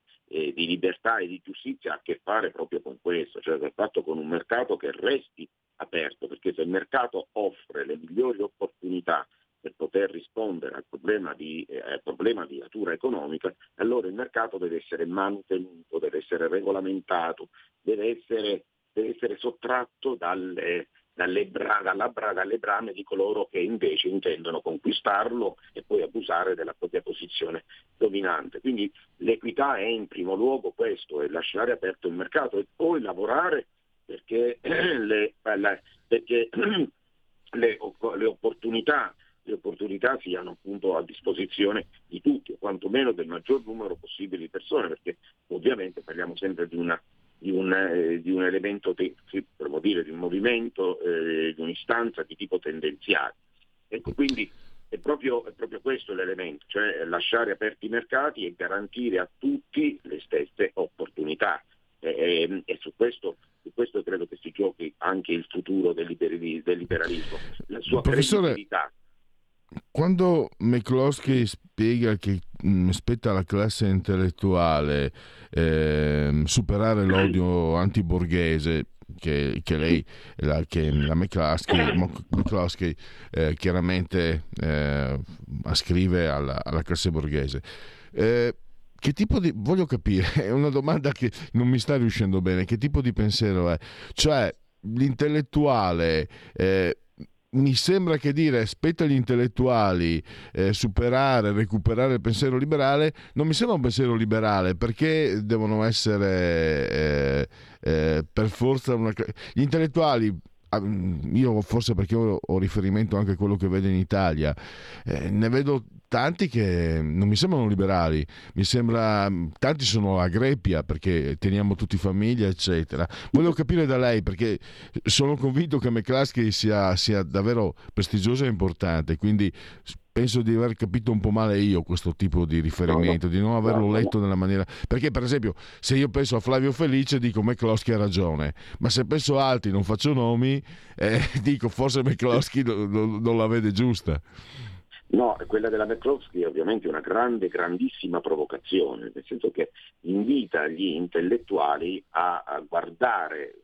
libertà e di giustizia ha a che fare proprio con questo, cioè del fatto con un mercato che resti aperto, perché se il mercato offre le migliori opportunità per poter rispondere al problema di natura economica, allora il mercato deve essere mantenuto, deve essere regolamentato, deve essere sottratto dalle brame di coloro che invece intendono conquistarlo e poi abusare della propria posizione dominante. Quindi l'equità è in primo luogo questo, è lasciare aperto il mercato e poi lavorare perché le opportunità siano appunto a disposizione di tutti, o quantomeno del maggior numero possibile di persone, perché ovviamente parliamo sempre di un elemento, potremmo dire, di un movimento, di un'istanza di tipo tendenziale. Ecco, quindi è proprio questo l'elemento, cioè lasciare aperti i mercati e garantire a tutti le stesse opportunità. E su questo credo che si giochi anche il futuro del liberalismo, la sua credibilità. Quando McCloskey spiega che spetta alla classe intellettuale superare l'odio antiborghese, che McCloskey chiaramente ascrive alla classe borghese, che tipo di, voglio capire, è una domanda che non mi sta riuscendo bene, che tipo di pensiero è? Cioè l'intellettuale, mi sembra che dire spetta agli intellettuali recuperare il pensiero liberale non mi sembra un pensiero liberale, perché devono essere per forza gli intellettuali. Io forse perché ho riferimento anche a quello che vedo in Italia, ne vedo tanti che non mi sembrano liberali, mi sembra tanti sono a greppia perché teniamo tutti famiglia eccetera. Volevo capire da lei, perché sono convinto che McCloskey sia davvero prestigioso e importante, quindi penso di aver capito un po' male io questo tipo di riferimento, di non averlo letto nella maniera... Perché per esempio se io penso a Flavio Felice dico McCloskey ha ragione, ma se penso a altri, non faccio nomi, dico forse McCloskey non la vede giusta. No, quella della McCloskey è ovviamente una grandissima provocazione, nel senso che invita gli intellettuali a guardare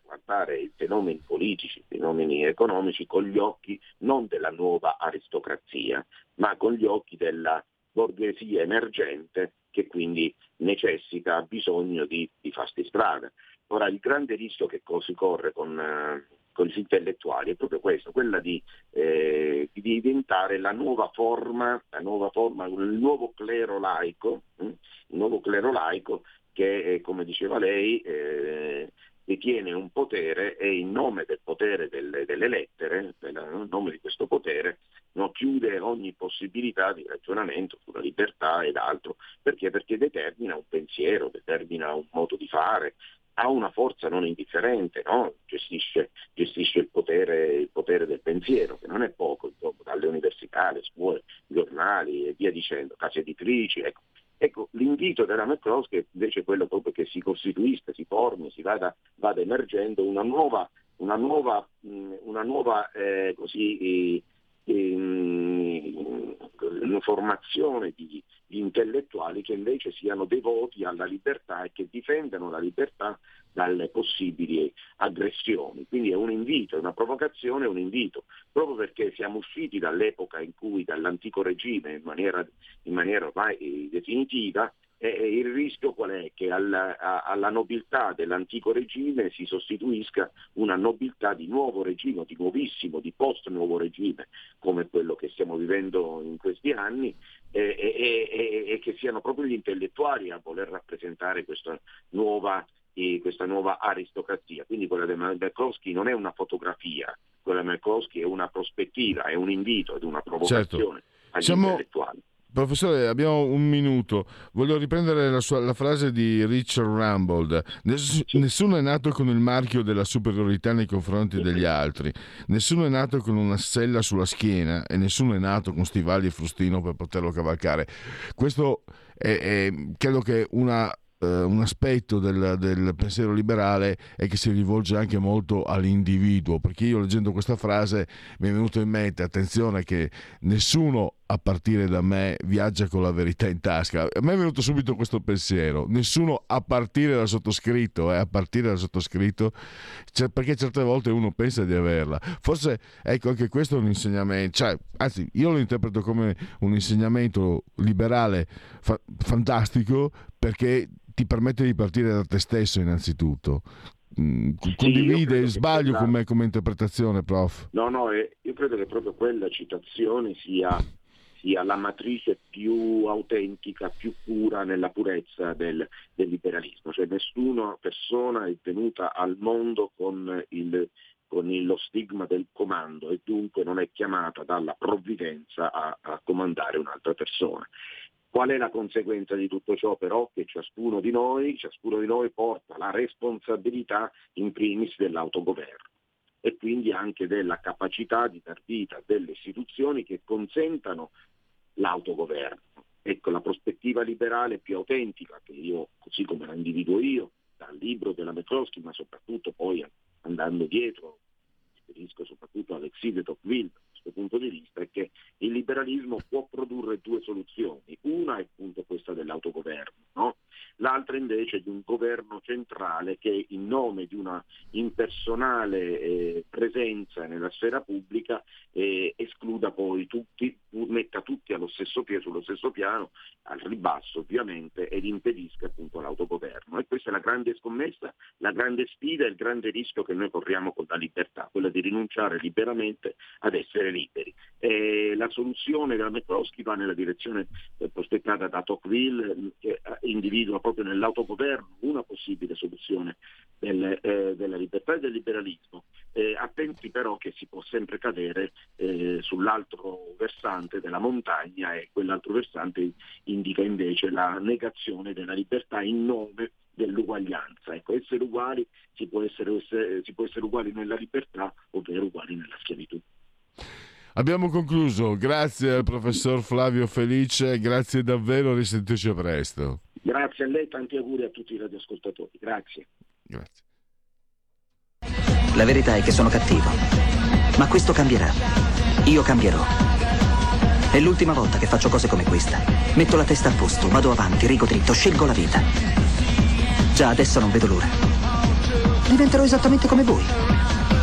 i fenomeni politici, i fenomeni economici con gli occhi non della nuova aristocrazia, ma con gli occhi della borghesia emergente, che quindi ha bisogno di farsi strada. Ora, il grande rischio che si corre con gli intellettuali è proprio questo, quella di diventare la nuova forma, il nuovo clero laico che, come diceva lei, detiene un potere e in nome del potere delle lettere, in nome di questo potere, non chiude ogni possibilità di ragionamento sulla libertà ed altro. Perché? Perché determina un pensiero, determina un modo di fare, ha una forza non indifferente, no? Gestisce il potere del pensiero, che non è poco, insomma, dalle università, le scuole, giornali e via dicendo, case editrici. Ecco, l'invito della McCloskey è invece quello proprio che si costituisca, si formi, si vada emergendo una nuova formazione di intellettuali che invece siano devoti alla libertà e che difendano la libertà dalle possibili aggressioni. Quindi è un invito, è una provocazione, è un invito, proprio perché siamo usciti dall'epoca in cui, dall'antico regime in maniera ormai definitiva, il rischio qual è? Che alla nobiltà dell'antico regime si sostituisca una nobiltà di nuovo regime, di nuovissimo, di post-nuovo regime, come quello che stiamo vivendo in questi anni, e che siano proprio gli intellettuali a voler rappresentare questa nuova aristocrazia. Quindi quella di McCloskey non è una fotografia, quella di McCloskey è una prospettiva, è un invito, ed una provocazione agli intellettuali. Professore, abbiamo un minuto. Voglio riprendere la frase di Richard Rambold. Nessuno è nato con il marchio della superiorità nei confronti degli altri. Nessuno è nato con una sella sulla schiena e nessuno è nato con stivali e frustino per poterlo cavalcare. Questo è credo che un aspetto del pensiero liberale è che si rivolge anche molto all'individuo, perché io leggendo questa frase mi è venuto in mente, attenzione, che nessuno a partire da me viaggia con la verità in tasca. A me è venuto subito questo pensiero, nessuno a partire dal sottoscritto, perché certe volte uno pensa di averla. Forse ecco, anche questo è un insegnamento, io lo interpreto come un insegnamento liberale fantastico, perché ti permette di partire da te stesso innanzitutto. Condivide il sbaglio come interpretazione, prof? Io credo che proprio quella citazione sia la matrice più autentica, più pura nella purezza del liberalismo. Cioè nessuna persona è venuta al mondo con lo stigma del comando e dunque non è chiamata dalla provvidenza a comandare un'altra persona. Qual è la conseguenza di tutto ciò però? Che ciascuno di noi porta la responsabilità in primis dell'autogoverno e quindi anche della capacità di dar vita a delle istituzioni che consentano l'autogoverno. Ecco, la prospettiva liberale più autentica che io, così come la individuo io, dal libro della McCloskey, ma soprattutto poi andando dietro, mi riferisco soprattutto a Alexis de Tocqueville, punto di vista, è che il liberalismo può produrre due soluzioni. Una è appunto questa dell'autogoverno, no? L'altra invece è di un governo centrale che in nome di una impersonale presenza nella sfera pubblica escluda poi tutti, metta tutti allo stesso piede, sullo stesso piano, al ribasso ovviamente, ed impedisca appunto l'autogoverno. E questa è la grande scommessa, la grande sfida e il grande rischio che noi corriamo con la libertà, quella di rinunciare liberamente ad essere liberi. La soluzione della McCloskey va nella direzione prospettata da Tocqueville, che individua proprio nell'autogoverno una possibile soluzione della libertà e del liberalismo. Attenti però che si può sempre cadere sull'altro versante della montagna, e quell'altro versante indica invece la negazione della libertà in nome dell'uguaglianza. Ecco, essere uguali si può essere uguali nella libertà, ovvero uguali nella schiavitù. Abbiamo concluso, grazie al professor Flavio Felice, grazie davvero, risentirci presto. Grazie a lei, tanti auguri a tutti i radioascoltatori, grazie. La verità è che sono cattivo, ma questo cambierà, io cambierò. È l'ultima volta che faccio cose come questa, metto la testa a posto, vado avanti, rigo dritto, scelgo la vita. Già adesso non vedo l'ora, diventerò esattamente come voi.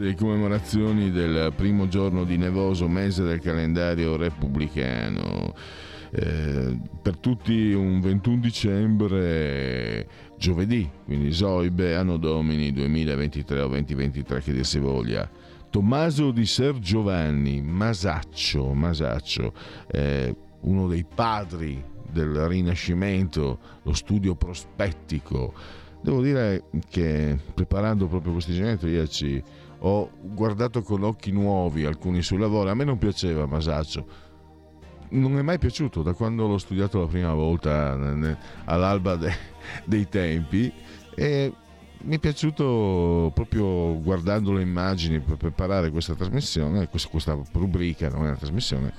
Le commemorazioni del primo giorno di nevoso mese del calendario repubblicano. Per tutti un 21 dicembre, giovedì, quindi Zoibe, anno domini 2023 o 2023 che dir si voglia. Tommaso di Ser Giovanni, Masaccio, uno dei padri del Rinascimento, lo studio prospettico. Devo dire che preparando proprio questi genetriaci ho guardato con occhi nuovi alcuni sui lavori. A me non piaceva Masaccio, non è mai piaciuto da quando l'ho studiato la prima volta all'alba dei tempi, e mi è piaciuto proprio guardando le immagini per preparare questa trasmissione, questa rubrica, non è una trasmissione,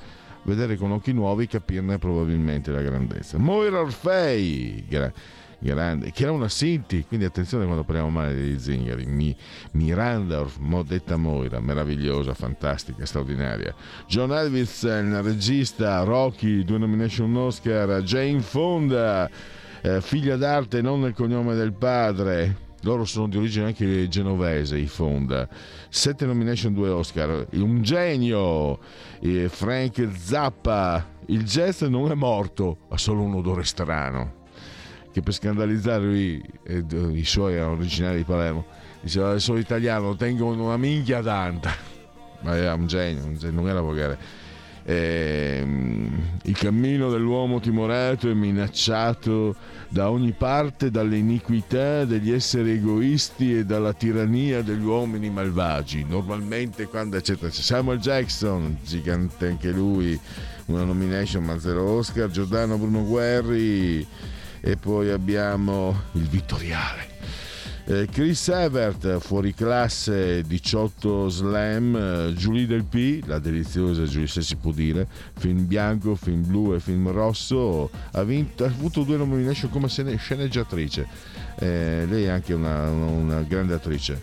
vedere con occhi nuovi e capirne probabilmente la grandezza. Moira Orfei, grande, che era una Sinti, quindi attenzione quando parliamo male degli zingari. Miranda, detta Moira, meravigliosa, fantastica, straordinaria. John Avildsen, regista, Rocky, 2 nomination Oscar. Jane Fonda, figlia d'arte, non nel cognome del padre. Loro sono di origine anche genovese, i Fonda. 7 nomination, 2 Oscar. Un genio, Frank Zappa. Il jazz non è morto, ha solo un odore strano. Che per scandalizzare lui, i suoi erano originari di Palermo, diceva: sono italiano, tengo una minchia tanta. Ma era un genio, non era volgare. Il cammino dell'uomo timorato è minacciato da ogni parte dalle iniquità degli esseri egoisti e dalla tirannia degli uomini malvagi. Normalmente quando eccetera. Samuel Jackson, gigante anche lui, una nomination ma 0 Oscar. Giordano Bruno Guerri. E poi abbiamo il vittoriale Chris Evert, fuori classe, 18 slam. Julie Delpy, la deliziosa Julie, se si può dire, film bianco, film blu e film rosso, ha avuto 2 nomination come sceneggiatrice. Lei è anche una grande attrice.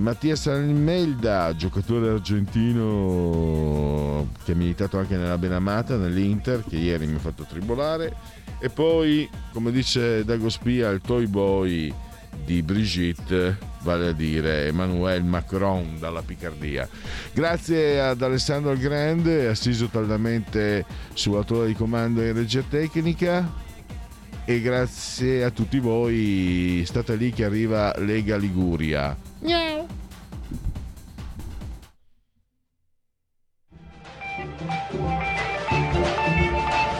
Mattia Salimelda, giocatore argentino che ha militato anche nella Benamata, nell'Inter, che ieri mi ha fatto tribolare. E poi, come dice Dago Spia, il toy boy di Brigitte, vale a dire Emmanuel Macron dalla Picardia. Grazie ad Alessandro il Grande, assiso taldamente sulla torre di comando in regia tecnica. E grazie a tutti voi, state lì che arriva Lega Liguria. Yeah.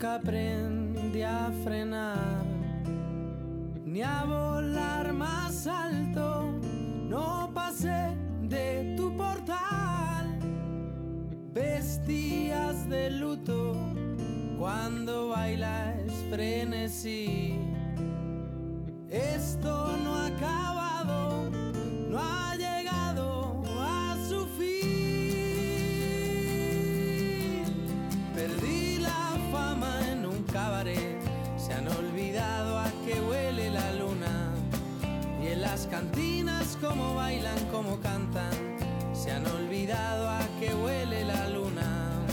Nunca aprendí a frenar, ni a volar más alto, no pasé de tu portal. Vestías de luto cuando bailas frenesí. Esto no ha acabado, no ha llegado a su fin. Perdí la fama en un cabaret, se han olvidado a que huele la luna, y en las cantinas cómo bailan, cómo cantan, se han olvidado a que huele la luna.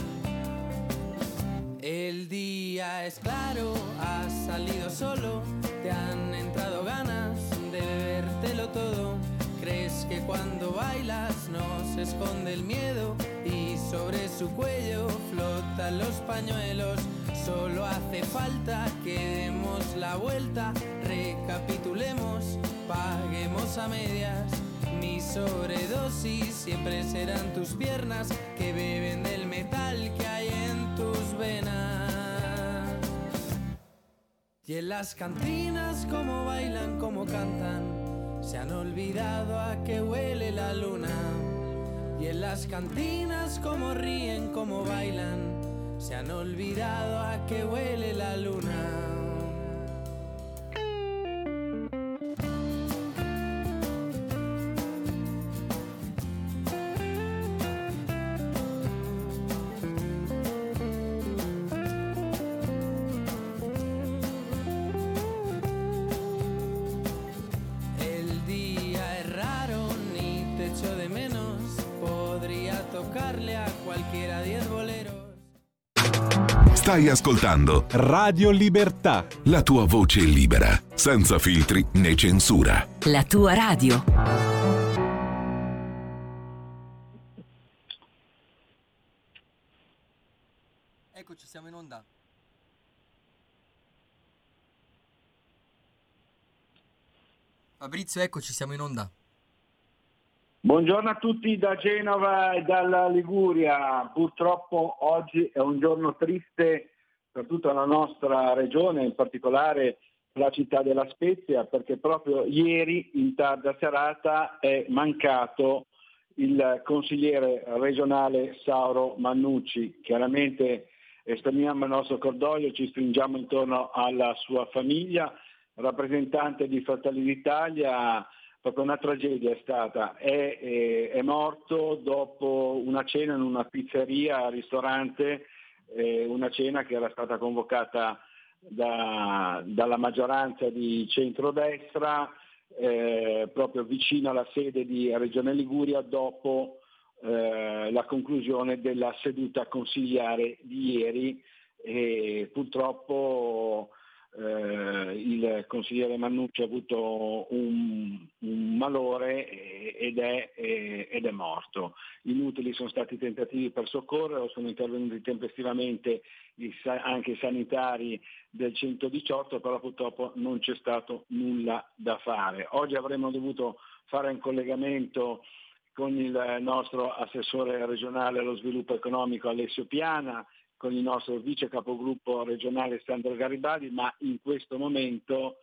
El día es claro, has salido solo, te han entrado ganas de bebértelo todo, crees que cuando bailas no se esconde el miedo, y sobre su cuello flotan los pañuelos. Solo hace falta que demos la vuelta, recapitulemos, paguemos a medias. Mi sobredosis siempre serán tus piernas que beben del metal que hay en tus venas. Y en las cantinas cómo bailan, cómo cantan, se han olvidado a qué huele la luna. Y en las cantinas como ríen, como bailan, se han olvidado a que huele la luna. Stai ascoltando Radio Libertà, la tua voce libera, senza filtri né censura. La tua radio. Eccoci, siamo in onda. Fabrizio, eccoci, siamo in onda. Buongiorno a tutti da Genova e dalla Liguria. Purtroppo oggi è un giorno triste per tutta la nostra regione, in particolare la città della Spezia, perché proprio ieri in tarda serata è mancato il consigliere regionale Sauro Mannucci. Chiaramente esprimiamo il nostro cordoglio, ci stringiamo intorno alla sua famiglia. Rappresentante di Fratelli d'Italia, proprio una tragedia è stata, è morto dopo una cena in una pizzeria, ristorante, una cena che era stata convocata dalla maggioranza di centrodestra, proprio vicino alla sede di Regione Liguria, dopo la conclusione della seduta consiliare di ieri. E purtroppo il consigliere Mannucci ha avuto un malore ed è morto. Inutili sono stati i tentativi per soccorrerlo, sono intervenuti tempestivamente anche i sanitari del 118, però purtroppo non c'è stato nulla da fare. Oggi avremmo dovuto fare un collegamento con il nostro assessore regionale allo sviluppo economico Alessio Piana, con il nostro vice capogruppo regionale Sandro Garibaldi, ma in questo momento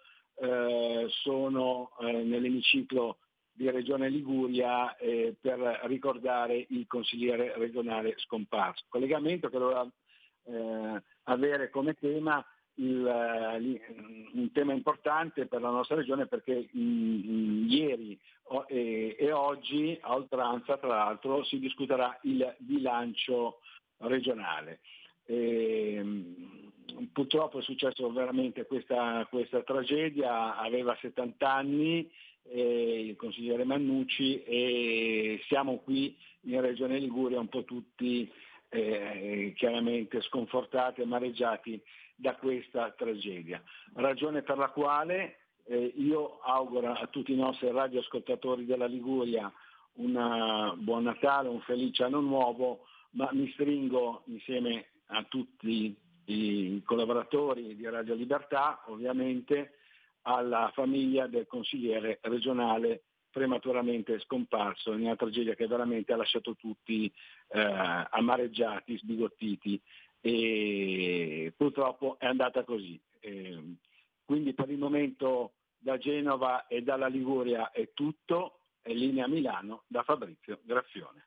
sono nell'emiciclo di Regione Liguria per ricordare il consigliere regionale scomparso. Collegamento che doveva avere come tema un tema importante per la nostra regione, perché ieri e oggi a oltranza, tra l'altro, si discuterà il bilancio regionale. Purtroppo è successo veramente questa tragedia. Aveva 70 anni il consigliere Mannucci e siamo qui in Regione Liguria un po' tutti chiaramente sconfortati e amareggiati da questa tragedia, ragione per la quale io auguro a tutti i nostri radioascoltatori della Liguria un buon Natale, un felice anno nuovo, ma mi stringo insieme a tutti i collaboratori di Radio Libertà, ovviamente, alla famiglia del consigliere regionale prematuramente scomparso in una tragedia che veramente ha lasciato tutti amareggiati, sbigottiti, e purtroppo è andata così. Quindi per il momento da Genova e dalla Liguria è tutto, è linea Milano da Fabrizio Graffione.